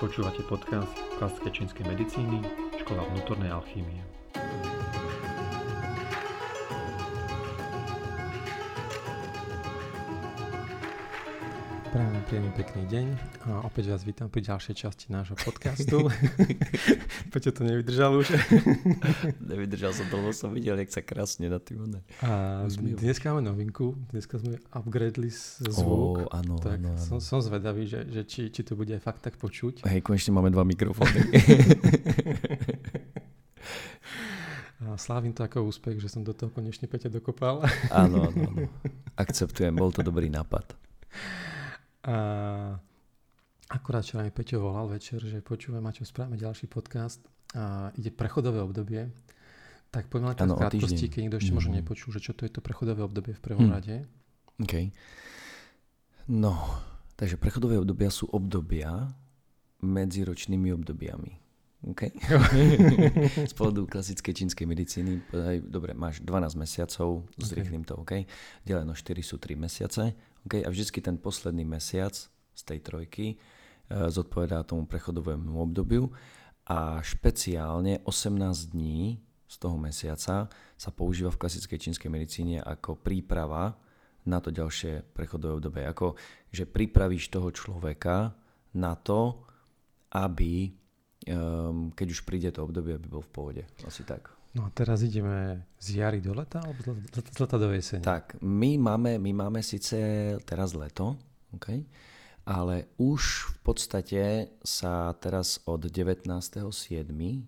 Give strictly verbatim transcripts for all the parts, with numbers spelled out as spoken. Počúvate podcast Klasické čínskej medicíny, škola vnútornej alchýmie. Prajem vám príjemný pekný deň a opäť vás vítam pri ďalšej časti nášho podcastu. Peťo to nevydržal už. Nevydržal som, dlho som videl, jak sa krásne na tým. A dneska máme novinku, dneska sme upgradeli zvuk. Ó, áno, tak áno, áno. Som, som zvedavý, že, že či, či to bude aj fakt tak počuť. Hej, konečne máme dva mikrofóny. Slávim to ako úspech, že som do toho konečne Peťa dokopal. Áno, áno, áno. Akceptujem, bol to dobrý nápad. A akurát včera mi Peťo volal večer, že počúva, Maťo, správame ďalší podcast a ide prechodové obdobie, tak poďme len v krátkosti, keď nikto ešte možno nepočul, že čo to je to prechodové obdobie v prvom hmm. rade. OK. No, takže prechodové obdobia sú obdobia medzi ročnými obdobiami. OK? Z pohľadu klasickej čínskej medicíny, dobre, máš dvanásť mesiacov, zrýchlim to, OK? Deleno štyri sú tri mesiace. Okay, a vždycky ten posledný mesiac z tej trojky e, zodpovedá tomu prechodovému obdobiu a špeciálne osemnásť dní z toho mesiaca sa používa v klasickej čínskej medicíne ako príprava na to ďalšie prechodové obdobie. Ako, že pripravíš toho človeka na to, aby e, keď už príde to obdobie, aby bol v pohode. Asi tak. No a teraz ideme z jary do leta alebo z leta do jesene? Tak, my máme, my máme síce teraz leto, okay? Ale už v podstate sa teraz od devätnásteho siedmeho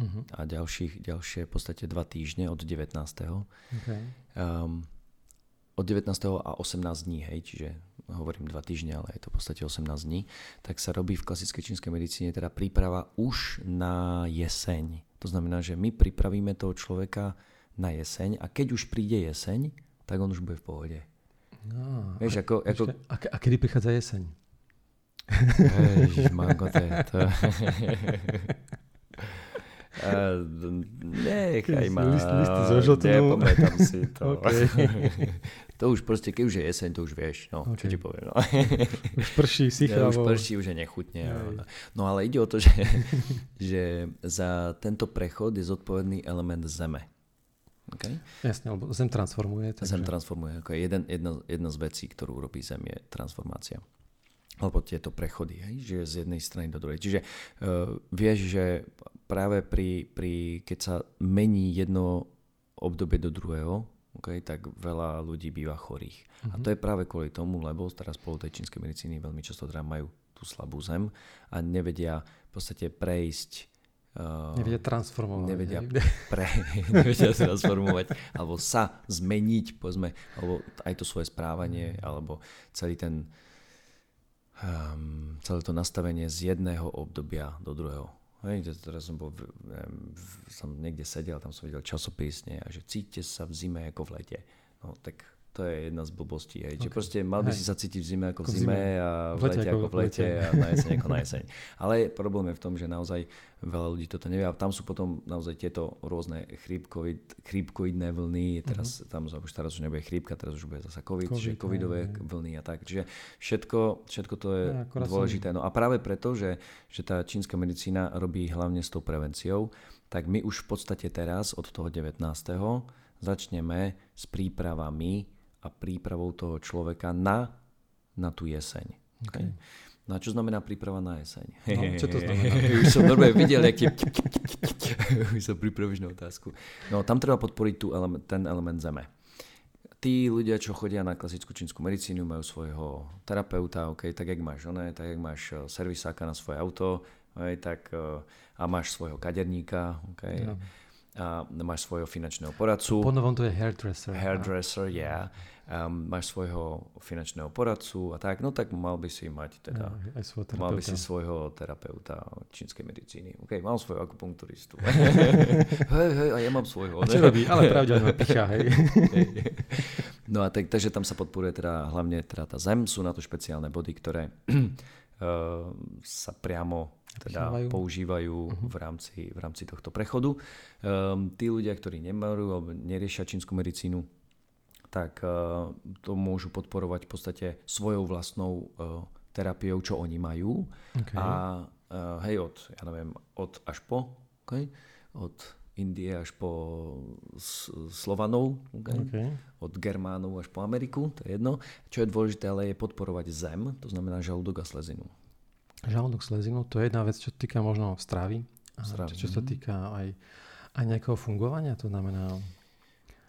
uh-huh. a ďalších, ďalšie v podstate dva týždne od devätnásteho Okay. Um, od devätnásteho a osemnásť dní, hej, čiže hovorím dva týždne, ale je to v podstate osemnásť dní, tak sa robí v klasickej čínskej medicíne teda príprava už na jeseň. To znamená, že my pripravíme toho človeka na jeseň a keď už príde jeseň, tak on už bude v pohode. No, Vieš, a, ako, ako... A, a kedy prichádza jeseň? Ježišmanko, to je to. A, nechaj ma. List, listy zo žltnou. Nepamätám si to. Okay. To už proste, keď už je jeseň, to už vieš. No, okay. Čo ti poviem. No. Už prší, sichravo. Už prší, už je nechutne. No. no ale ide o to, že, že za tento prechod je zodpovedný element zeme. Okay? Jasne, lebo zem transformuje. Takže... Zem transformuje. Okay. Jeden, jedna, jedna z vecí, ktorú robí zem, je transformácia. Alebo tieto prechody, hej? Že z jednej strany do druhej. Čiže uh, vieš, že práve pri, pri, keď sa mení jedno obdobie do druhého, okay, tak veľa ľudí býva chorých. Mm-hmm. A to je práve kvôli tomu, lebo teraz po tej čínskej medicíny veľmi často teda majú tú slabú zem a nevedia v podstate prejsť Uh, nevedia transformovať. Nevedia, pre, nevedia transformovať alebo sa zmeniť, povedzme, alebo aj to svoje správanie, alebo celý ten Um, celé to nastavenie z jedného obdobia do druhého. Hej, teraz som bol, neviem, som niekde sedel, tam som videl časopisne a že cítite sa v zime ako v lete. No tak to je jedna z blbostí. Hej. Okay. Že proste mal by si sa cítiť v zime ako v zime a v lete ako v lete a na jeseň ako na jeseň. Ale problém je v tom, že naozaj veľa ľudí toto nevie. A tam sú potom naozaj tieto rôzne chrípkovid, chrípkovidné vlny. Teraz, uh-huh. tam už, teraz už nebude chrípka, teraz už bude zasa covid, COVID že covidové uh-huh. vlny a tak. Čiže všetko, všetko to je ja, dôležité. No a práve preto, že, že tá čínska medicína robí hlavne s tou prevenciou, tak my už v podstate teraz od toho devätnásteho začneme s prípravami a prípravou toho človeka na, na tú jeseň. Okay. Okay. No a čo znamená príprava na jeseň? No, čo to znamená? Už som normálne videl, jak ti... Už sa pripravíš na otázku. No tam treba podporiť tú element, ten element zeme. Tí ľudia, čo chodia na klasickú čínsku medicínu, majú svojho terapeuta, okay, tak jak máš oné, tak jak máš servisáka na svoje auto, okay, tak, a máš svojho kaderníka, okay, no. A máš svojho finančného poradcu. Ponovom to je hairdresser. Hairdresser, yeah. Um, máš svojho finančného poradcu a tak, no tak mal by si mať teda, no, mal by si svojho terapeuta čínskej medicíny. OK, mám svojho akupunkturistu. hej, hej, a ja mám svojho. A čo robí? Ale pravdepodobne pichá, hej. No a tak, takže tam sa podporuje teda hlavne teda tá zem, sú na to špeciálne body, ktoré Uh, sa priamo teda Pívajú. používajú uh-huh. v rámci, v rámci tohto prechodu. Um, tí ľudia, ktorí nemajú alebo neriešia čínsku medicínu, tak uh, to môžu podporovať v podstate svojou vlastnou uh, terapiou, čo oni majú. Okay. A hej, od, ja neviem, od až po, okay? Od Indie až po Slovanov, okay? Okay. Od Germánov až po Ameriku, to je jedno. Čo je dôležité, ale je podporovať zem, to znamená žalúdok a slezinu. Žalúdok, slezinu, to je jedna vec, čo týka možno stravy. Stravy. Čo, čo sa týka aj, aj nejakého fungovania, to znamená...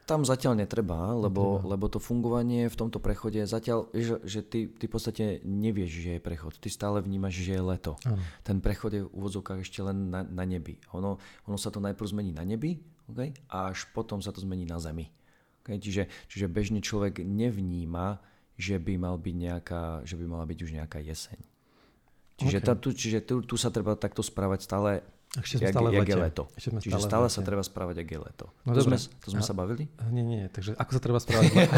Tam zatiaľ netreba, lebo, netreba. lebo to fungovanie v tomto prechode zatiaľ, že, že ty, ty v podstate nevieš, že je prechod. Ty stále vnímaš, že je leto. Ano. Ten prechod je v úvodzovkách ešte len na, na nebi. Ono, ono sa to najprv zmení na nebi, okay? A až potom sa to zmení na zemi. Okay? Čiže, čiže bežný človek nevníma, že by, mal byť nejaká, že by mala byť už nejaká jeseň. Čiže, okay. tá, tu, čiže tu, tu sa treba takto správať stále... Ešte sme stále jak, jak je leto. Ešte sme Čiže stále, stále sa treba správať, ak je leto. No to, sme, to sme a, sa bavili? Nie, nie. Takže ako sa treba správať v lete?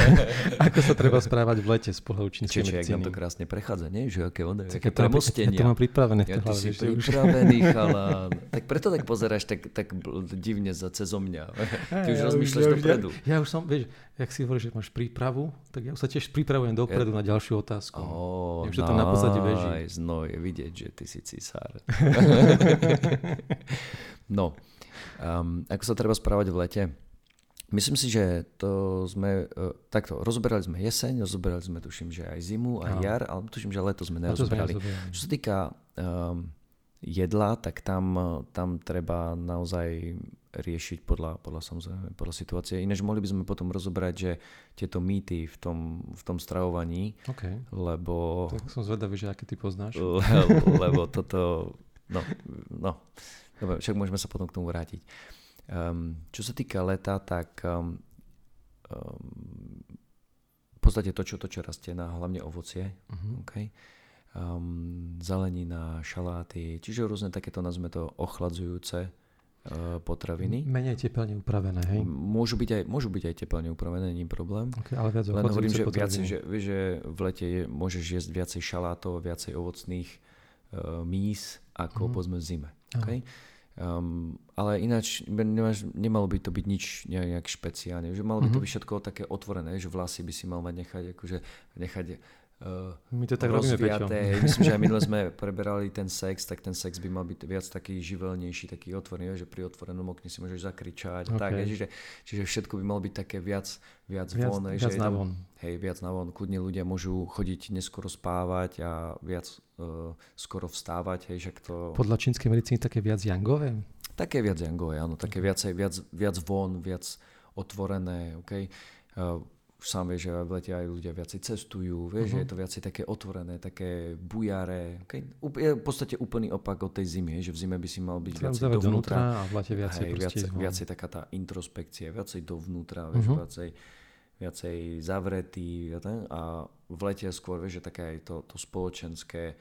Ako sa treba správať v lete z pohľadu čínskej medicíny? Čiže jak nám to krásne prechádza, nie? Že aké ono, aké premostenia. Ja to mám pripravené. Ja to si pripravený, chalán. Tak preto tak pozeráš tak, tak divne za cezo mňa. Ty už ja rozmýšľaš ja, dopredu. Ja, ja už som, vieš, jak si hovoríš, že máš prípravu, tak ja už sa tiež pripravujem dopredu ja. na ďalšiu otázku. Oh, Viem, že to na podstate beží. No, je vidieť, že ty si císar. No, um, ako sa treba správať v lete? Myslím si, že to sme uh, takto, rozoberali sme jeseň, rozoberali sme tuším, že aj zimu, aj jar, ale tuším, že leto sme nerozoberali. Čo sa týka um, jedla, tak tam, tam treba naozaj riešiť podľa, podľa, samozrejme, podľa situácie. Ináč mohli by sme potom rozobrať, že tieto mýty v tom, v tom stravovaní, okay. lebo... Tak som zvedavý, že aké ty poznáš. Lebo toto... No, no. Dobre, však môžeme sa potom k tomu vrátiť. Um, čo sa týka leta, tak um, um, v podstate to, čo, to, čo rastie na hlavne ovocie, uh-huh. okay? um, zelenina, šaláty, čiže rôzne takéto, nazvime to, ochladzujúce uh, potraviny. Menej tepelne upravené, hej? Môžu byť aj, môžu byť aj tepelne upravené, nie je problém. Okay, ale viac Len hovorím, že, viacej, že, že v lete je, môžeš jesť viacej šalátov, viacej ovocných uh, mís, ako mm. povedzme v zime. Okay? Um, ale ináč nemáš, nemalo by to byť nič nejak špeciálne. Že malo by to byť všetko také otvorené, že vlasy by si mal mať nechať, akože nechať uh, my to tak rozviaté. Robíme, myslím, že aj my sme preberali ten sex, tak ten sex by mal byť viac taký živelnejší, taký otvorený, že pri otvorenom okne si môžeš zakričať. Okay. Tak, čiže, čiže všetko by malo byť také viac, viac, viac von. Viac že na von. Hej, viac na von. Kľudne ľudia môžu chodiť neskoro spávať a viac... skoro vstávať. Hej, to... Podľa čínskej medicíny také viac jangové? Také viac jangové, áno. Také viac, viac, viac von, viac otvorené. Okay? Uh, sám vieš, že v lete aj ľudia viacej cestujú. Vieš, uh-huh. že je to viacej také otvorené, také bujaré. Okay? Je v podstate úplný opak od tej zimy. Že v zime by si mal byť viacej dovnútra. A v lete viacej hej, proste. Viacej, viacej taká tá introspekcia, viacej dovnútra, vieš, uh-huh. viacej... viacej zavretý a v lete skôr, vieš, že také aj to, to spoločenské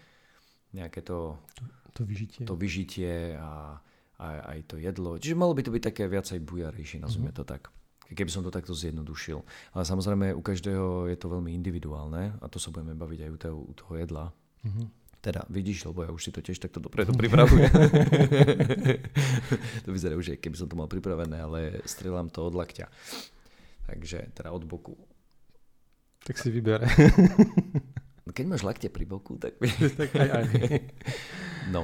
nejaké to, to, to, vyžitie. to vyžitie a, a aj to jedlo. Čiže malo by to byť také viacej bujarejšie, nazvime mm-hmm. to tak. Keby som to takto zjednodušil. Ale samozrejme u každého je to veľmi individuálne a to sa budeme baviť aj u toho, u toho jedla. Mm-hmm. Teda vidíš, lebo ja už si to tiež takto dobre to pripravujem. To vyzerá už, keby som to mal pripravené, ale strieľam to od lakťa. Takže, teda od boku. Tak si vyber. Keď máš lakte pri boku, tak... tak aj, aj. No.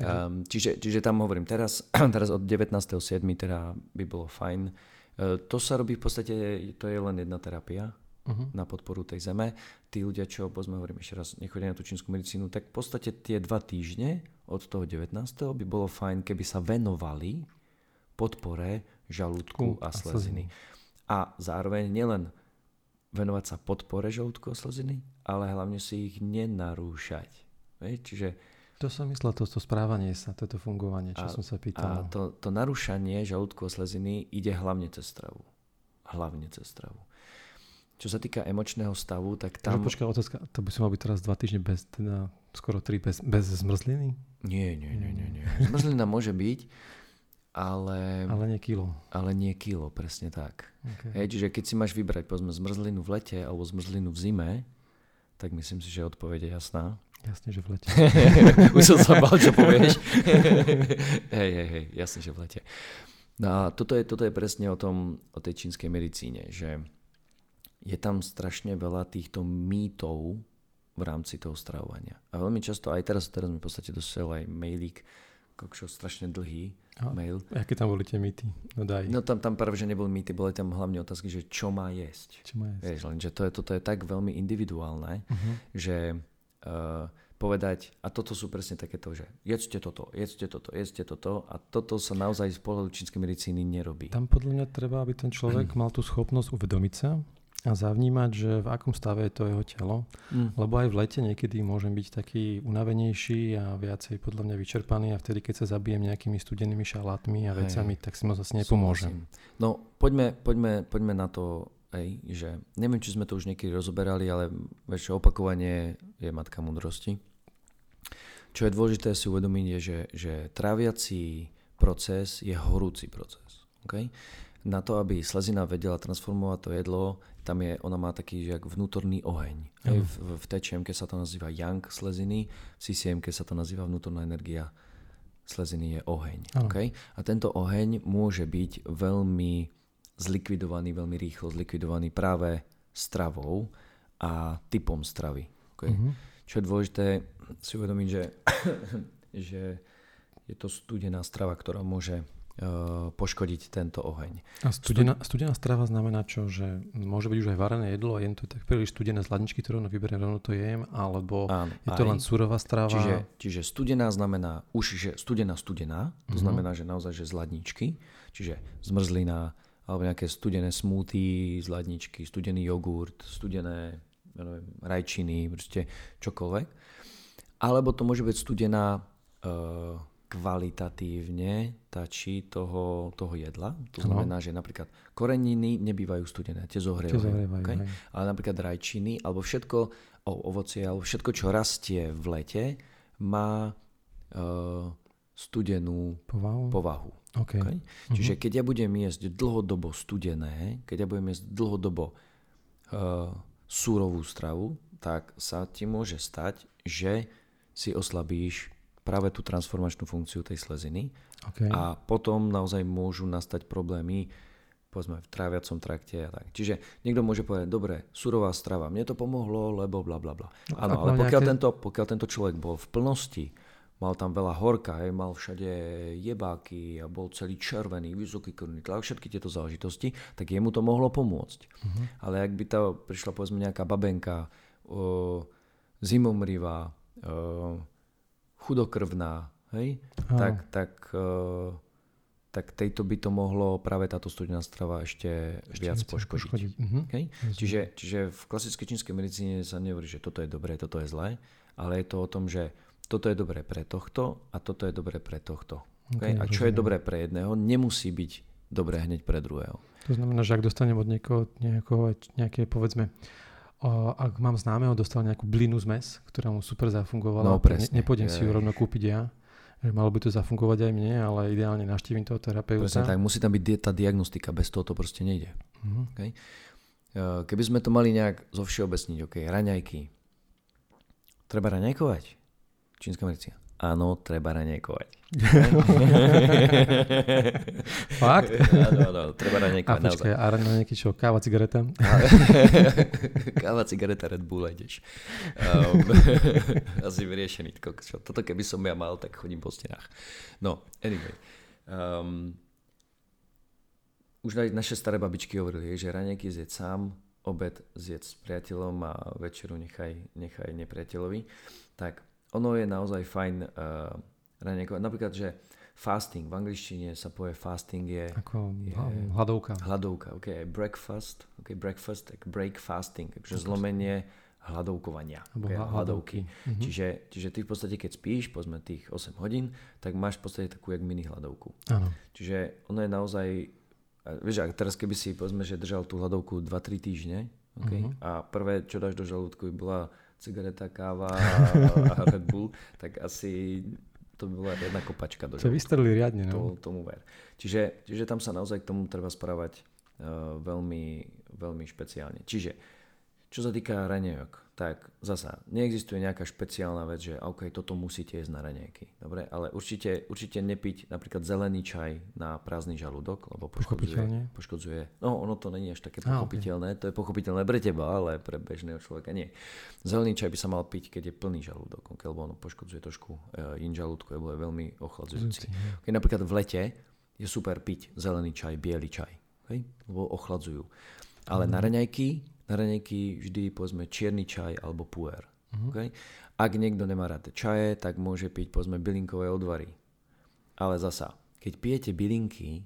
Um, čiže, čiže tam hovorím, teraz, teraz od devätnásteho siedmeho teda by bolo fajn. Uh, to sa robí v podstate, to je len jedna terapia uh-huh. na podporu tej zeme. Tí ľudia, čo, povedzme, hovorím ešte raz, nechodia na tú čínsku medicínu, tak v podstate tie dva týždne od toho devätnásteho by bolo fajn, keby sa venovali podpore žalúdku a sleziny. A zároveň nielen venovať sa podpore žalúdku a sleziny, ale hlavne si ich nenarúšať. Veď? Čiže... To som myslel, toto správanie sa, toto fungovanie, čo a, som sa pýtal. A to, to narúšanie žalúdku a sleziny ide hlavne cez stravu. Hlavne cez stravu. Čo sa týka emočného stavu, tak tam... Počkaj, otázka, to by som mal byť teraz dva týždne bez, teda skoro tri, bez, bez zmrzliny? Nie, nie, nie, nie, nie. Zmrzlina môže byť, Ale, ale nie kilo. Ale nie kilo, presne tak. Okay. Hej, čiže keď si máš vybrať povedzme zmrzlinu v lete alebo zmrzlinu v zime, tak myslím si, že odpoveď je jasná. Jasne, že v lete. Už som sa bál, čo povieš. hej, hej, hej, jasne, že v lete. No a toto je, toto je presne o tom, o tej čínskej medicíne, že je tam strašne veľa týchto mýtov, v rámci toho stravovania. A veľmi často, aj teraz, teraz mi v podstate dosiel aj mailík, kokšo strašne dlhý Aha, mail. Aké tam boli tie mýty? No daj. No tam, tam práve, že nebol mýty, boli tam hlavne otázky, že čo má jesť. Čo má jesť. Vieš, lenže to je, toto je tak veľmi individuálne, uh-huh. že uh, povedať, a toto sú presne takéto, že jedzte toto, jedzte toto, jedzte toto a toto sa naozaj z pohľadu čínskej medicíny nerobí. Tam podľa mňa treba, aby ten človek mm. mal tú schopnosť uvedomiť sa a zavnímať, že v akom stave je to jeho telo. Mm. Lebo aj v lete niekedy môžem byť taký unavenejší a viacej podľa mňa vyčerpaný a vtedy, keď sa zabijem nejakými studenými šalátmi a vecami, tak si moc zase nepomôžem. No poďme, poďme, poďme na to, hej, že neviem, či sme to už niekedy rozoberali, ale väčšie opakovanie je matka múdrosti. Čo je dôležité si uvedomiť je, že, že tráviací proces je horúci proces. Okay? Na to, aby slezina vedela transformovať to jedlo, tam je, ona má taký jak vnútorný oheň. Mm. V, v té čé em-ke sa to nazýva yang sleziny, v cé cé em-ke sa to nazýva vnútorná energia sleziny je oheň. Mm. Okay? A tento oheň môže byť veľmi zlikvidovaný, veľmi rýchlo zlikvidovaný práve stravou a typom stravy. Okay? Mm-hmm. Čo je dôležité si uvedomiť, že, že je to studená strava, ktorá môže poškodiť tento oheň. A studená, studená strava znamená čo? Že môže byť už aj varené jedlo a jem to tak príliš studené z hladničky, ktorú vyberiem, rovno to jem, alebo áno, je to aj len surová strava? Čiže, čiže studená znamená už, že studená studená, to mm-hmm. znamená, že naozaj že z hladničky, čiže zmrzlina, alebo nejaké studené smoothie z hladničky, studený jogurt, studené ja neviem, rajčiny, proste čokoľvek. Alebo to môže byť studená uh, kvalitatívne tačí toho, toho jedla. To znamená, no. že napríklad koreniny nebývajú studené, tie zohrievajú. Okay? Ale napríklad rajčiny, alebo všetko, o, ovocie, alebo všetko, čo rastie v lete, má uh, studenú povahu. povahu. Okay. Okay? Uh-huh. Čiže keď ja budem jesť dlhodobo studené, keď ja budem jesť dlhodobo uh, surovú stravu, tak sa ti môže stať, že si oslabíš práve tú transformačnú funkciu tej sleziny okay. a potom naozaj môžu nastať problémy povedzme v tráviacom trakte a tak. Čiže niekto môže povedať, dobre, surová strava, mne to pomohlo, lebo bla bla bla. Áno, ale pokiaľ, nejaké... tento, pokiaľ tento človek bol v plnosti, mal tam veľa horka, hej, mal všade jebáky a bol celý červený, vysoký krvný tlak, všetky tieto záležitosti, tak jemu to mohlo pomôcť. Uh-huh. Ale ak by tá prišla povedzme nejaká babenka, o, zimomrivá, o, chudokrvná, hej? Tak, tak, uh, tak tejto by to mohlo práve táto studená strava ešte, ešte viac poškodiť. poškodiť. Mm-hmm. Okay? Čiže, čiže v klasickej čínskej medicíne sa nehovorí, že toto je dobré, toto je zlé, ale je to o tom, že toto je dobré pre tohto a toto je dobré pre tohto. Okay? Okay, a čo rozumiem. Je dobré pre jedného, nemusí byť dobré hneď pre druhého. To znamená, že ak dostanem od niekoho nejakého, nejaké povedzme O, ak mám známeho, dostal nejakú blinu zmes, ktorá mu super zafungovala. No, presne. Nepôjdem si ju rovno kúpiť ja. Malo by to zafungovať aj mne, ale ideálne navštívim toho terapeuta. Presne tak, musí tam byť tá diagnostika, bez toho to proste nejde. Mm-hmm. Okay? Keby sme to mali nejak zovšeobecniť, okay, raňajky. Treba raňajkovať? Čínska medicína. Áno, treba raňajkovať. Fakt? Áno, áno, treba raňajkovať. A počkaj, a raňajky čo? Káva, cigareta? Káva, cigareta, Red Bull, ideš. Um, asi vyriešený. Toto keby som ja mal, tak chodím po stenách. No, anyway. Um, už naše staré babičky hovorili, že raňajky zjedť sám, obed zjedť s priateľom a večeru nechaj, nechaj nepriateľovi. Tak, ono je naozaj fajn uh, raňajkovať. Napríklad, že fasting, v angličtine sa povie fasting je... Ako je, hladovka. Hladovka, ok. Breakfast, ok. Breakfast, tak break fasting, takže zlomenie hladovkovania. Okay, hladovky. Mhm. Čiže, čiže ty v podstate, keď spíš, povedzme tých osem hodín, tak máš v podstate takú jak mini hladovku. Áno. Čiže ono je naozaj... Vieš, ak teraz keby si povedzme, že držal tú hladovku dva tri týždne, ok. Mhm. A prvé, čo dáš do žalúdku, bola... cigareta, káva a Red Bull, tak asi to by bola jedna kopačka do žalúdku. To vystrelili riadne. No? To, tomu ver. Čiže, čiže tam sa naozaj k tomu treba správať uh, veľmi, veľmi špeciálne. Čiže, čo sa týka raňajok, tak zasa neexistuje nejaká špeciálna vec, že OK, toto musíte jesť na raňajky. Dobre, ale určite, určite nepiť napríklad zelený čaj na prázdny žalúdok, lebo poškodzuje. poškodzuje. No, ono to není až také pochopiteľné, ah, okay. To je pochopiteľné pre teba, ale pre bežného človeka nie. Zelený čaj by sa mal piť, keď je plný žalúdok, lebo ono poškodzuje trošku in žalúdku, lebo je veľmi ochladzujúci. Keď napríklad v lete je super piť zelený čaj, biely čaj, okay? Lebo ochladzujú. Ale mm. na raňajky... Na raňajky vždy povedzme čierny čaj alebo puer. Uh-huh. Okay? Ak niekto nemá rád čaje, tak môže piť povedzme bylinkové odvary. Ale zasa, keď pijete bylinky,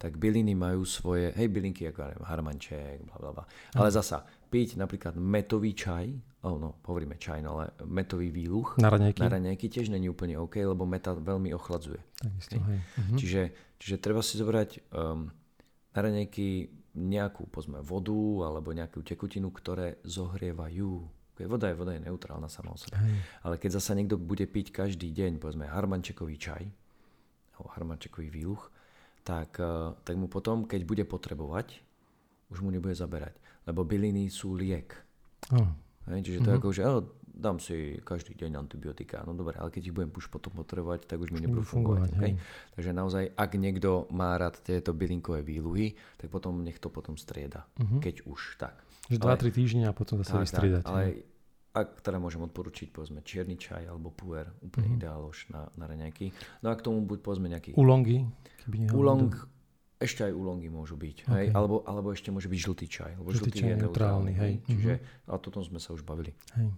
tak byliny majú svoje, hej, bylinky ako neviem, harmanček, blablabla. Ale uh-huh. zasa, piť napríklad metový čaj, oh, no, hovoríme čaj, no, ale metový výluch na raňajky. Na raňajky tiež není úplne OK, lebo meta veľmi ochladzuje. Takisto, okay? uh-huh. čiže, čiže treba si zobrať um, na raňajky nejakú, povedzme, vodu alebo nejakú tekutinu, ktoré zohrievajú. Voda je, voda je neutrálna sama o sebe. Ale keď zasa niekto bude piť každý deň, povedzme, harmančekový čaj, harmančekový výluch, tak, tak mu potom, keď bude potrebovať, už mu nebude zaberať. Lebo byliny sú liek. Oh. Hej, čiže to mm-hmm. je ako, že oh, dám si každý deň antibiotika. No dobre, ale keď ich budem už potom potrebovať, tak už mi nebudú fungovať. fungovať okay? Takže naozaj, ak niekto má rád tieto bylinkové výluhy, tak potom nech to potom strieda. Uh-huh. Keď už tak. dva až tri týždne a potom zase vystriedať. Ale ak teda môžem odporučiť, povedzme, čierny čaj alebo puer, úplne uh-huh. ideál už na, na raňajky. No a k tomu buď povedzme nejaký... Ulongy? Ulong... Ešte aj úlongy môžu byť, okay. hej? Alebo, alebo ešte môže byť žltý čaj. Lebo žltý, žltý čaj je neutrálny, hej. Čiže, uh-huh. a o tom sme sa už bavili. Hej.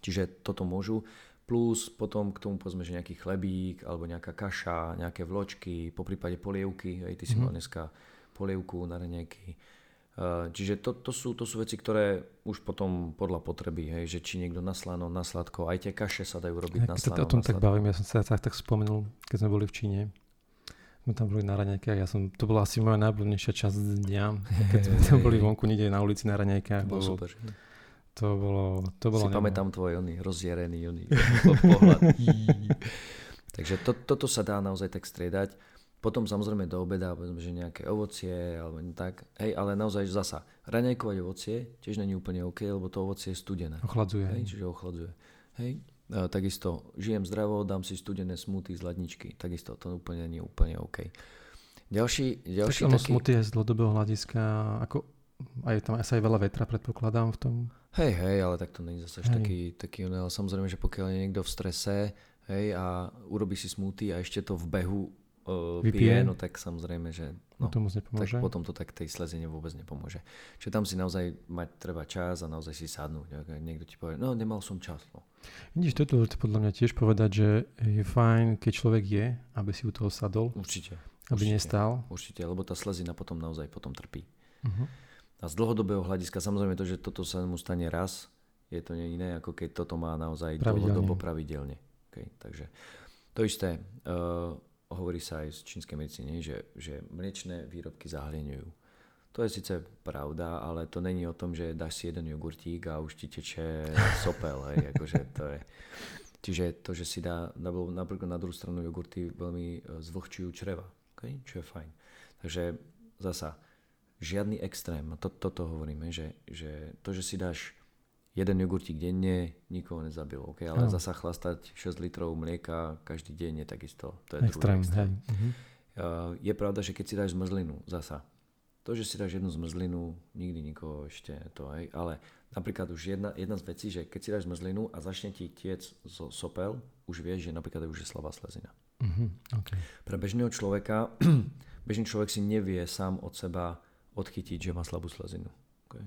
Čiže toto môžu, plus potom k tomu povedzme, že nejaký chlebík, alebo nejaká kaša, nejaké vločky, poprípade polievky, hej, ty si mal mm-hmm. dneska polievku na raňajky. Čiže to, to, sú, to sú veci, ktoré už potom podľa potreby, hej, že či niekto na slano, na sladko, aj tie kaše sa dajú robiť na slano. Keď o tom tak bavím, ja som sa tak spomenul, keď sme boli v Číne. My tam boli na raňajkách, ja som, to bola asi moja najobľúbenejšia časť dňa, keď sme tam boli vonku, niekde na ulici na raňajkách. To bolo super. To bolo, to bolo... Si neviem. Pamätám tvoj oný, rozjerený oný pohľad. Takže to, toto sa dá naozaj tak striedať. Potom samozrejme do obeda, povedzme, že nejaké ovocie, alebo tak. Hej, ale naozaj zasa, raňajkovať ovocie tiež není úplne OK, lebo to ovocie je studené. Ochladzuje. Hej, čiže ochladzuje. Hej. Takisto žijem zdravo, dám si studené smuty z ladničky. Takisto to úplne nie je úplne OK. Ďalší, ďalší tak, taký... Smuty je z dlhodobého hľadiska, ako aj tam aj sa aj veľa vetra predpokladám v tom. Hej, hej, ale tak to nie je zase taký, taký, ale samozrejme, že pokiaľ je niekto v strese, hej, a urobí si smuty a ešte to v behu uh, pije, no tak samozrejme, že no, tak potom to tak tej slezine vôbec nepomôže. Čiže tam si naozaj mať treba čas a naozaj si sadnúť. Niekto ti povie, no nemal som čas. No. Vidíš, to je dôležité podľa mňa tiež povedať, že je fajn, keď človek je, aby si u toho sadol. Určite. Aby určite, nestal. Určite, lebo tá slezina potom naozaj potom trpí. Uh-huh. A z dlhodobého hľadiska, samozrejme to, že toto sa mu stane raz, je to nie iné, ako keď toto má naozaj pravidelne. Dlhodobo pravidelne. Okay, takže to isté, uh, hovorí sa aj z čínskej medicíny, že, že mliečne výrobky zahliňujú. To je síce pravda, ale to není o tom, že dáš si jeden jogurtík a už ti teče sopel. Hej, akože to je... Čiže to, že si dá, napríklad na druhú stranu jogurty veľmi zvlhčujú čreva, okay? Čo je fajn. Takže zasa, žiadny extrém. To, toto hovoríme, že, že to, že si dáš jeden jogurtík denne, nikoho nezabil. Okay? Ale no. Zasa chlastať šesť litrov mlieka každý deň je takisto. To je extrém, druhý extrém. Uh-huh. Uh, je pravda, že keď si dáš zmrzlinu, zasa. To, že si dáš jednu zmrzlinu, nikdy nikoho ešte to aj. Ale napríklad už jedna, jedna z vecí, že keď si dáš zmrzlinu a začne ti tiec zo sopel, už vieš, že napríklad už je slabá slezina. Uh-huh. Okay. Pre bežného človeka, bežný človek si nevie sám od seba odchytiť, že má slabú slezinu. Okay.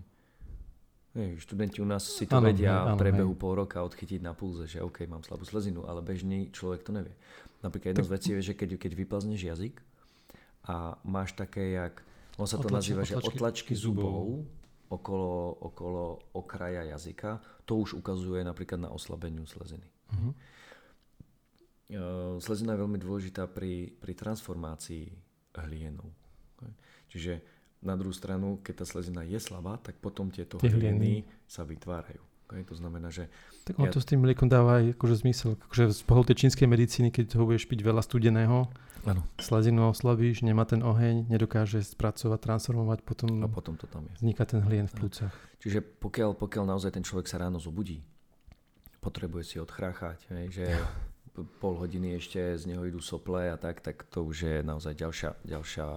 Hej, študenti u nás si to ano, vedia v priebehu pol roka odchytiť na pulze, že OK, mám slabú slezinu, ale bežný človek to nevie. Napríklad jedna tak... z vecí je, že keď, keď vyplazneš jazyk a máš také, jak, on sa to otlačky, nazýva, otlačky, že otlačky zubov okolo, okolo okraja jazyka, to už ukazuje napríklad na oslabeniu sleziny. Uh-huh. Uh, slezina je veľmi dôležitá pri, pri transformácii hlienov. Okay. Čiže na druhú stranu, keď tá slezina je slabá, tak potom tieto tie hliny sa vytvárajú. Hej, to znamená, že... Tak on ja... to s tým liekom dáva aj akože zmysel. Akože z pohľadu tej čínskej medicíny, keď ho budeš piť veľa studeného, ano. Sladinu oslabíš, nemá ten oheň, nedokáže spracovať, transformovať, potom, a potom to tam je. Vzniká ten hlien v plúcach. Čiže pokiaľ, pokiaľ naozaj ten človek sa ráno zobudí, potrebuje si odchráchať, hej, že... pol hodiny ešte z neho idú sople a tak, tak to už je naozaj ďalšia, ďalšia,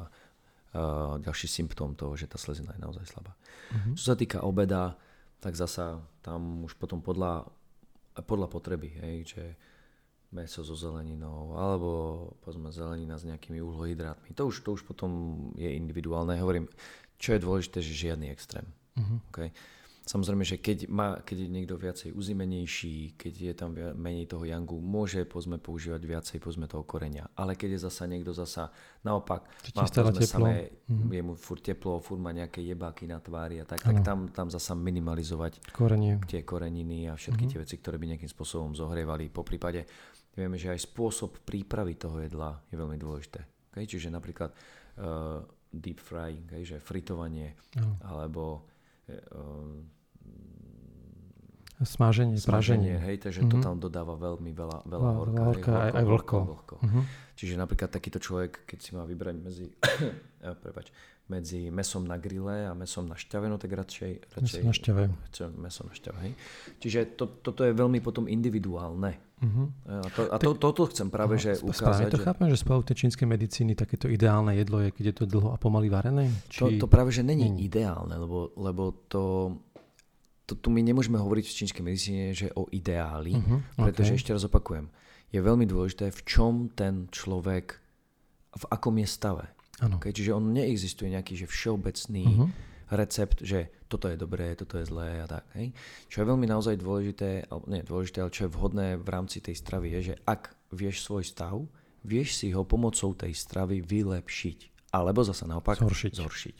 uh, ďalší symptóm toho, že tá slezina je naozaj slabá. Mm-hmm. Čo sa týka obeda, tak zasa tam už potom podľa, podľa potreby, hej, že mäso so zeleninou alebo povedzme zelenina s nejakými uhlohydrátmi, to už, to už potom je individuálne. Hovorím, čo je dôležité, že žiadny extrém. Mm-hmm. Okay? Samozrejme, že keď, má, keď je niekto viacej uzimenejší, keď je tam menej toho jangu, môže pozme používať viacej pozme toho korenia. Ale keď je zasa niekto zasa naopak, má pozme samé, mm-hmm. je mu furt teplo, furt má nejaké jebáky na tvári a tak, ano. tak tam, tam zasa minimalizovať korenie. Tie koreniny a všetky mm-hmm. tie veci, ktoré by nejakým spôsobom zohrievali. Po prípade vieme, že aj spôsob prípravy toho jedla je veľmi dôležité. Okay? Čiže napríklad uh, deep frying, okay? Že fritovanie, ano. alebo uh, smaženie, praženie, hej, takže mm-hmm. to tam dodáva veľmi veľa, veľa horka, horka aj, aj vlhko. Mm-hmm. Čiže napríklad takýto človek, keď si má vybrať medzi, prepáč, medzi mesom na grille a mesom na šťave, no tak radšej, radšej meso na šťave. Meso na šťave, hej. Čiže to, toto je veľmi potom individuálne. Mm-hmm. A, to, a tak, to, toto chcem práve no, že ukázať. To že... chápem, že z pohľadu čínskej medicíny takéto ideálne jedlo je, keď je to dlho a pomaly varené? Či... To, to práve že není mm. ideálne, lebo, lebo to... To, tu my nemôžeme hovoriť v čínskej medicíne, že o ideáli, uh-huh, pretože okay. ešte raz opakujem, je veľmi dôležité, v čom ten človek, v akom je stave. Okay? Čiže on neexistuje nejaký že všeobecný uh-huh. recept, že toto je dobré, toto je zlé a tak. Hej? Čo je veľmi naozaj dôležité, alebo nie dôležité, ale čo je vhodné v rámci tej stravy, je, že ak vieš svoj stav, vieš si ho pomocou tej stravy vylepšiť. Alebo zasa naopak zhoršiť. zhoršiť.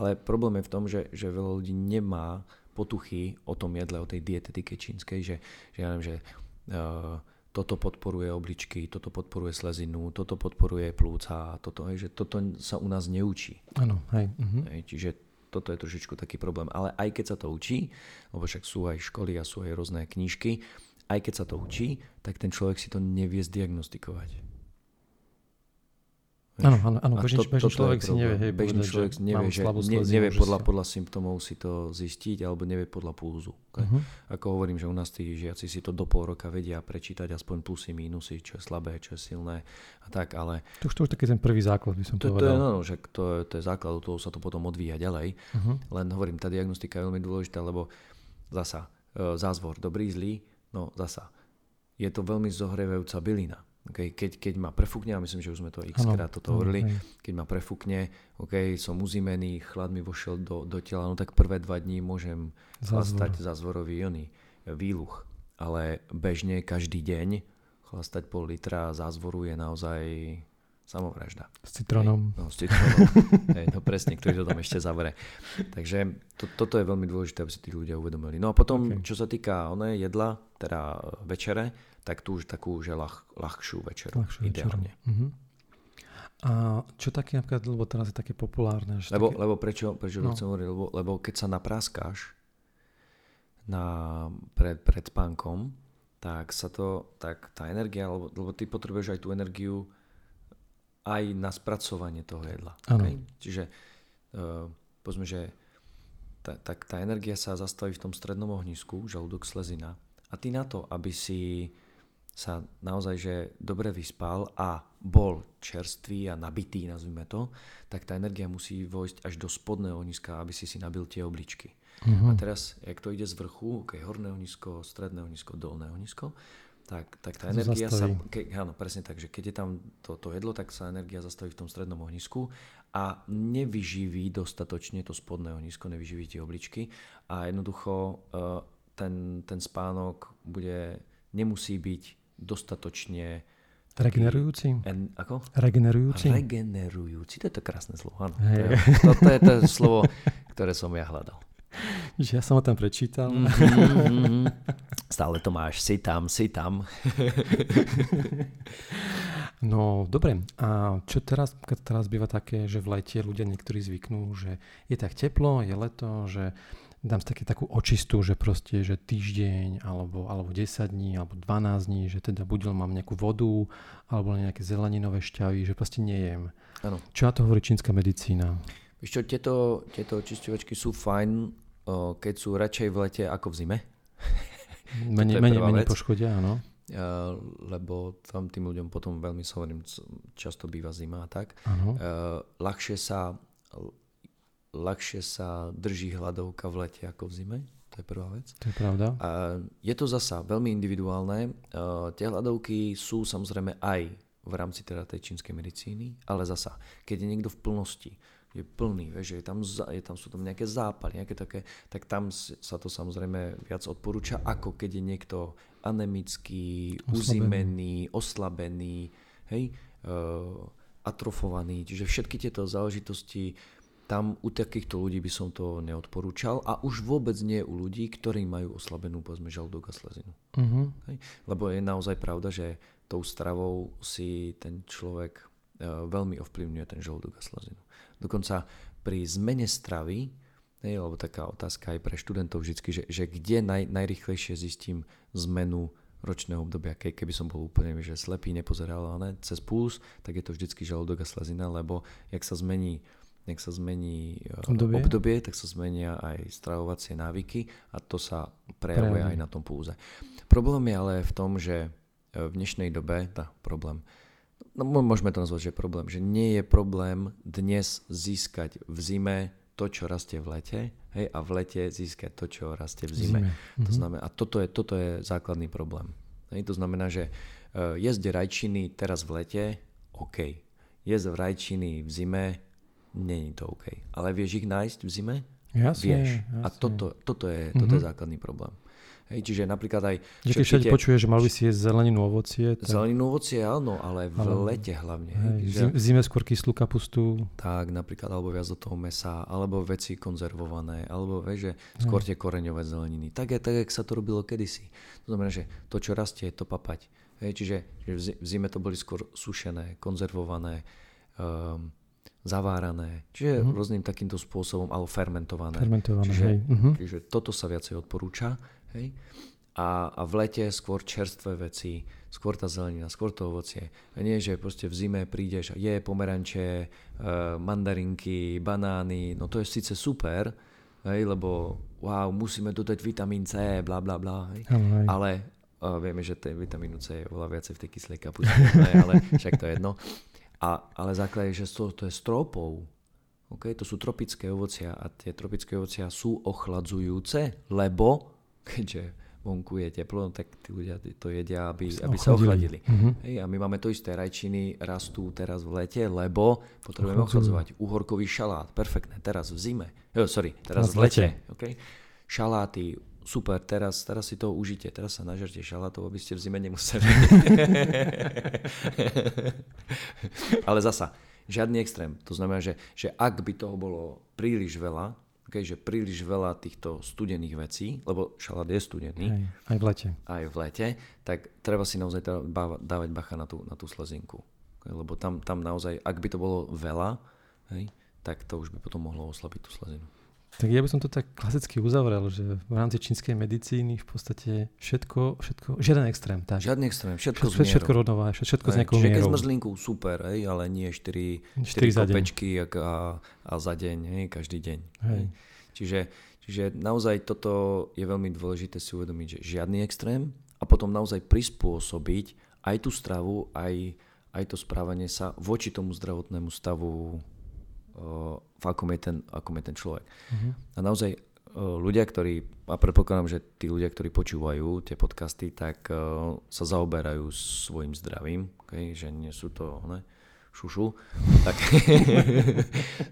Ale problém je v tom, že, že veľa ľudí nemá potuchy o tom jedle, o tej dietetike čínskej, že, že ja neviem, že uh, toto podporuje obličky, toto podporuje slezinu, toto podporuje plúca, toto, hej, že toto sa u nás neučí. Áno, hej. Uh-huh. Hej, čiže toto je trošičku taký problém. Ale aj keď sa to učí, lebo však sú aj školy a sú aj rôzne knižky, aj keď sa to učí, tak ten človek si to nevie zdiagnostikovať. Áno, áno, áno, bežný, to, bežný človek si nevie, hej, bežný povedať, človek nevie, že slabosť, nevie podľa, podľa symptómov si to zistiť, alebo nevie podľa pulzu. Okay? Uh-huh. Ako hovorím, že u nás tí žiaci si to do pol roka vedia prečítať aspoň plusy, mínusy, čo je slabé, čo je silné a tak, ale... To už to už taký ten prvý základ by som to, povedal. To je, no, že to, to je základ, od toho sa to potom odvíja ďalej. Uh-huh. Len hovorím, tá diagnostika je veľmi dôležitá, lebo zasa e, zázvor dobrý, zlý, no zasa je to veľmi zohrievajúca bylina. Okay, keď, keď ma prefúkne, a myslím, že už sme to x-krát toto hovorili, keď ma prefúkne, okay, som uzimený, chlad mi vošiel do, do tela, no tak prvé dva dní môžem chlastať zázvorový oný, výluch. Ale bežne každý deň chlastať pol litra zázvoru je naozaj samovražda. S citrónom. Hej, no, s citrónom. Hej, no presne, ktorý to tam ešte zavere. Takže to, toto je veľmi dôležité, aby si tí ľudia uvedomili. No a potom, okay. čo sa týka oné jedla, teda večere, tak tú už takú, že ľah, ľahšiu večeru. Ľahšiu ideálne. Uh-huh. A čo také, napríklad, lebo teraz je také populárne. Že lebo, také... lebo prečo, prečo no. chcem hovoriť, lebo, lebo keď sa napráskáš na, pred, pred spánkom, tak sa to, tak tá energia, lebo, lebo ty potrebuješ aj tú energiu aj na spracovanie toho jedla. Okay? Čiže uh, povedzme, že tá, tak tá energia sa zastaví v tom strednom ohnisku, žalúdok, slezina. A ty na to, aby si sa naozaj že dobre vyspal a bol čerstvý a nabitý, nazvime to, tak tá energia musí vojsť až do spodného ohniska, aby si si nabil tie obličky. Uh-huh. A teraz, jak to ide z vrchu, okay, horné ohnisko, stredné ohnisko, dolné ohnisko, tak, tak tá to energia zastaví. Sa... Ke, áno, presne tak, že keď je tam to, to jedlo, tak sa energia zastaví v tom strednom ohnisku a nevyživí dostatočne to spodné ohnisko, nevyživí tie obličky a jednoducho uh, ten, ten spánok bude, nemusí byť dostatočne... Regenerujúci? En, ako? Regenerujúci. Regenerujúci, to je to krásne slovo. Áno, hey. to, to, to je to slovo, ktoré som ja hľadal. Ja som ho tam prečítal. Mm-hmm. Stále to máš, si tam, si tam. No, dobre. A čo teraz, keď teraz býva také, že v lete ľudia niektorí zvyknú, že je tak teplo, je leto, že dám si také, takú očistu, že proste, že týždeň alebo, alebo desať dní alebo dvanásť dní, že teda buď mám nejakú vodu alebo nejaké zeleninové šťavy, že proste nejem. Ano. Čo na to hovorí čínska medicína? Víš čo, tieto, tieto očisťovačky sú fajn, keď sú radšej v lete ako v zime. Menej, menej, menej poškodia, áno. Lebo tam tým ľuďom potom veľmi hovorím, často býva zima a tak. Uh, ľahšie sa ľahšie sa drží hladovka v lete ako v zime. To je prvá vec. To je pravda. Uh, je to zasa veľmi individuálne. Uh, tie hladovky sú samozrejme aj v rámci teda tej čínskej medicíny, ale zasa, keď je niekto v plnosti, je plný, vieš, je tam, je tam, sú tam nejaké zápaly, nejaké také, tak tam sa to samozrejme viac odporúča, ako keď je niekto anemický, oslabený. uzimený, oslabený, hej, uh, atrofovaný. Čiže všetky tieto záležitosti, tam u takýchto ľudí by som to neodporúčal a už vôbec nie u ľudí, ktorí majú oslabenú, povedzme, žalúdok a slezinu. Uh-huh. Hej? Lebo je naozaj pravda, že tou stravou si ten človek uh, veľmi ovplyvňuje ten žalúdok a slezinu. Dokonca pri zmene stravy, ne, lebo taká otázka aj pre študentov vždycky, že, že kde naj, najrychlejšie zistím zmenu ročného obdobia, Ke, keby som bol úplne že slepý, nepozeral, ale cez puls, tak je to vždycky žalúdok a slezina, lebo jak sa zmení, jak sa zmení obdobie. obdobie, tak sa zmenia aj stravovacie návyky a to sa prejavuje Prejavne. aj na tom pulze. Problém je ale v tom, že v dnešnej dobe, tá problém, no môžeme to nazvať, že problém, že nie je problém dnes získať v zime to, čo rastie v lete, hej, a v lete získať to, čo rastie v zime. zime. To mm-hmm. znamená, a toto je, toto je základný problém. Hej, to znamená, že uh, jesť rajčiny teraz v lete, OK. Jesť rajčiny v zime, nie je to OK. Ale vieš ich nájsť v zime? Jasne, vieš. Jasne. A toto, toto, je, toto mm-hmm. je základný problém. Hej, čiže napríklad aj... Že keď všade počuješ, že mal by si jesť zeleninu, ovocie. Tak... Zeleninu, ovocie, áno, ale v ale... lete hlavne. Hej, že... V zime skôr kyslú kapustu. Tak, napríklad, alebo viac do toho mesa, alebo veci konzervované, alebo vieš, že skôr tie koreňové zeleniny. Tak je, tak, jak sa to robilo kedysi. To znamená, že to, čo rastie, je to papať. Hej, čiže v zime to boli skôr sušené, konzervované, um, zavárané, čiže uh-huh. rôznym takýmto spôsobom, alebo fermentované. Fermentované, čiže, hej. Uh-huh. Čiže toto sa viacej odporúča. Hej? A, a v lete skôr čerstvé veci, skôr tá zelenina, skôr to ovocie. A nie, že proste v zime prídeš a je pomeranče, e, mandarinky, banány, no to je síce super, hej? Lebo wow, musíme dodať vitamín C, bla bla bla, hej? Hej. Ale a vieme, že ten vitamín C je oveľa viacej v tej kyslej kapuste, ale však to je jedno. A, ale základ je, že to, to je z tropov. Okay? To sú tropické ovocia a tie tropické ovocia sú ochladzujúce, lebo keďže vonku je teplo, tak tí ľudia to jedia, aby, aby sa ochladili. Mm-hmm. Hej, a my máme to isté, rajčiny rastú teraz v lete, lebo potrebujeme ochladzovať. Uhorkový šalát, perfektné, teraz v zime. Jo, sorry, teraz, teraz v lete. lete. Okay? Šaláty, super, teraz, teraz si to užite, teraz sa nažerte šalátov, aby ste v zime nemuseli. Ale zasa, žiadny extrém. To znamená, že, že ak by toho bolo príliš veľa, okay, že príliš veľa týchto studených vecí, lebo šalát je studený. Hej, aj v lete. Aj v lete, tak treba si naozaj dávať bacha na tú, na tú slezinku. Okay, lebo tam, tam naozaj, ak by to bolo veľa, hej, tak to už by potom mohlo oslabiť tú slezinu. Tak ja by som to tak klasicky uzavrel, že v rámci čínskej medicíny v podstate všetko, všetko žiaden extrém. Tak. Žiadny extrém, všetko, všetko, všetko rovnováha, všetko aj, s nejakou mierou. Čiže keď zmrzlinku, super, hej, ale nie štyri kopečky a, a za deň, hej, každý deň. Hej. Čiže, čiže naozaj toto je veľmi dôležité si uvedomiť, že žiadny extrém a potom naozaj prispôsobiť aj tú stravu, aj, aj to správanie sa voči tomu zdravotnému stavu, v akom je ten, akom je ten človek. Uh-huh. A naozaj ľudia, ktorí, a predpokladám, že tí ľudia, ktorí počúvajú tie podcasty, tak uh, sa zaoberajú svojim zdravím, okay? Že nie sú to ne, šušu. Tak,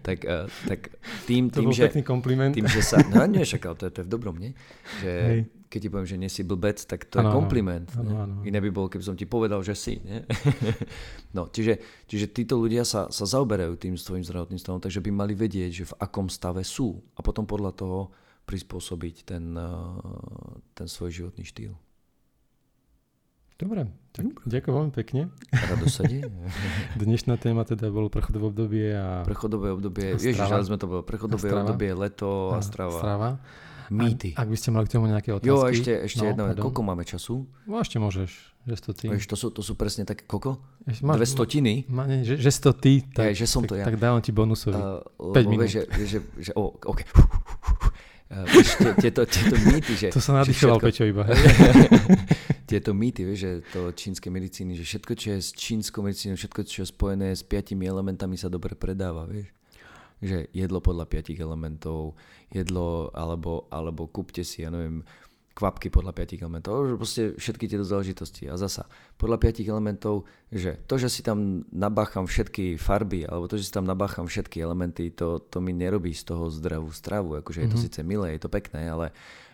tak, uh, tak tým, tým, že, tým, že sa... No nie, však, to, to je v dobrom, nie? Že, hey. Keď ti poviem, že nie si blbec, tak to ano, je kompliment. Ano, ano, ano. Iné by bolo, keby som ti povedal, že si. No, čiže, čiže títo ľudia sa, sa zaoberajú tým svojím zdravotným stavom, takže by mali vedieť, že v akom stave sú a potom podľa toho prispôsobiť ten, ten svoj životný štýl. Dobre, tak ďakujem veľmi pekne. Rado sa deje. Dnešná téma teda bolo prechodové obdobie a... Prechodové obdobie, ježiš, ale sme to bolo. Prechodové obdobie, leto a strava. strava. mýty. Ak, ak by ste mali k tomu nejaké otázky. Jo, ešte, ešte no, jedno. Pardon. Koľko máme času? No, ešte môžeš. Že sto ty. Víš, to, sú, to sú presne také koľko? Dve stotiny? Ma, nie, že, že sto ty. Tak, je, že som to tak, ja. Tak dávam ti bonusový. Uh, päť minút. Vieš, že, že, oh, okay. uh, vieš, tieto, tieto mýty, že... To sa nadýchoval Peťo iba. Tieto mýty, vieš, že to čínske medicíny, že všetko, čo je s čínskou medicínou, všetko, čo je spojené s piatimi elementami, sa dobre predáva, vieš. Že jedlo podľa piatich elementov, jedlo, alebo, alebo kúpte si, ja neviem, kvapky podľa piatich elementov, že proste všetky tieto záležitosti. A zasa, podľa piatich elementov, že to, že si tam nabácham všetky farby, alebo to, že si tam nabácham všetky elementy, to, to mi nerobí z toho zdravú stravu. Akože mm-hmm. je to síce milé, je to pekné, ale,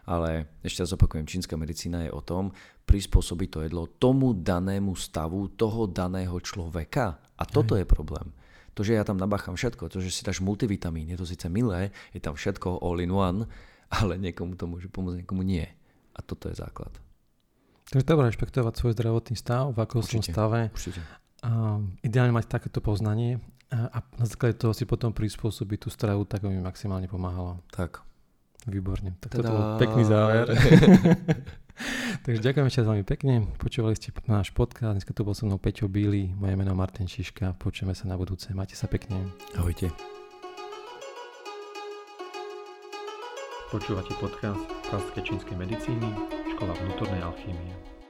ale ešte raz opakujem, čínska medicína je o tom prispôsobiť to jedlo tomu danému stavu toho daného človeka. A toto Aj. je problém. To, že ja tam nabácham všetko, to, že si dáš multivitamín, je to síce milé, je tam všetko all in one, ale niekomu to môže pomôcť, niekomu nie. A toto je základ. Takže treba rešpektovať svoj zdravotný stav, v akom som stave. Určite. Uh, ideálne mať takéto poznanie a, a na základe toho si potom prispôsobiť tú stravu, tak aby mi maximálne pomáhala. Tak. Výborne. Tak Tadá. Toto bol pekný záver. Takže ďakujem ešte veľmi pekne. Počúvali ste náš podcast. Dneska tu bol so mnou Peťo Bílý. Moje meno Martin Šiška. Počujeme sa na budúce. Majte sa pekne. Ahojte. Počúvate podcast Klasické čínskej medicíny, Škola vnútornej alchýmie.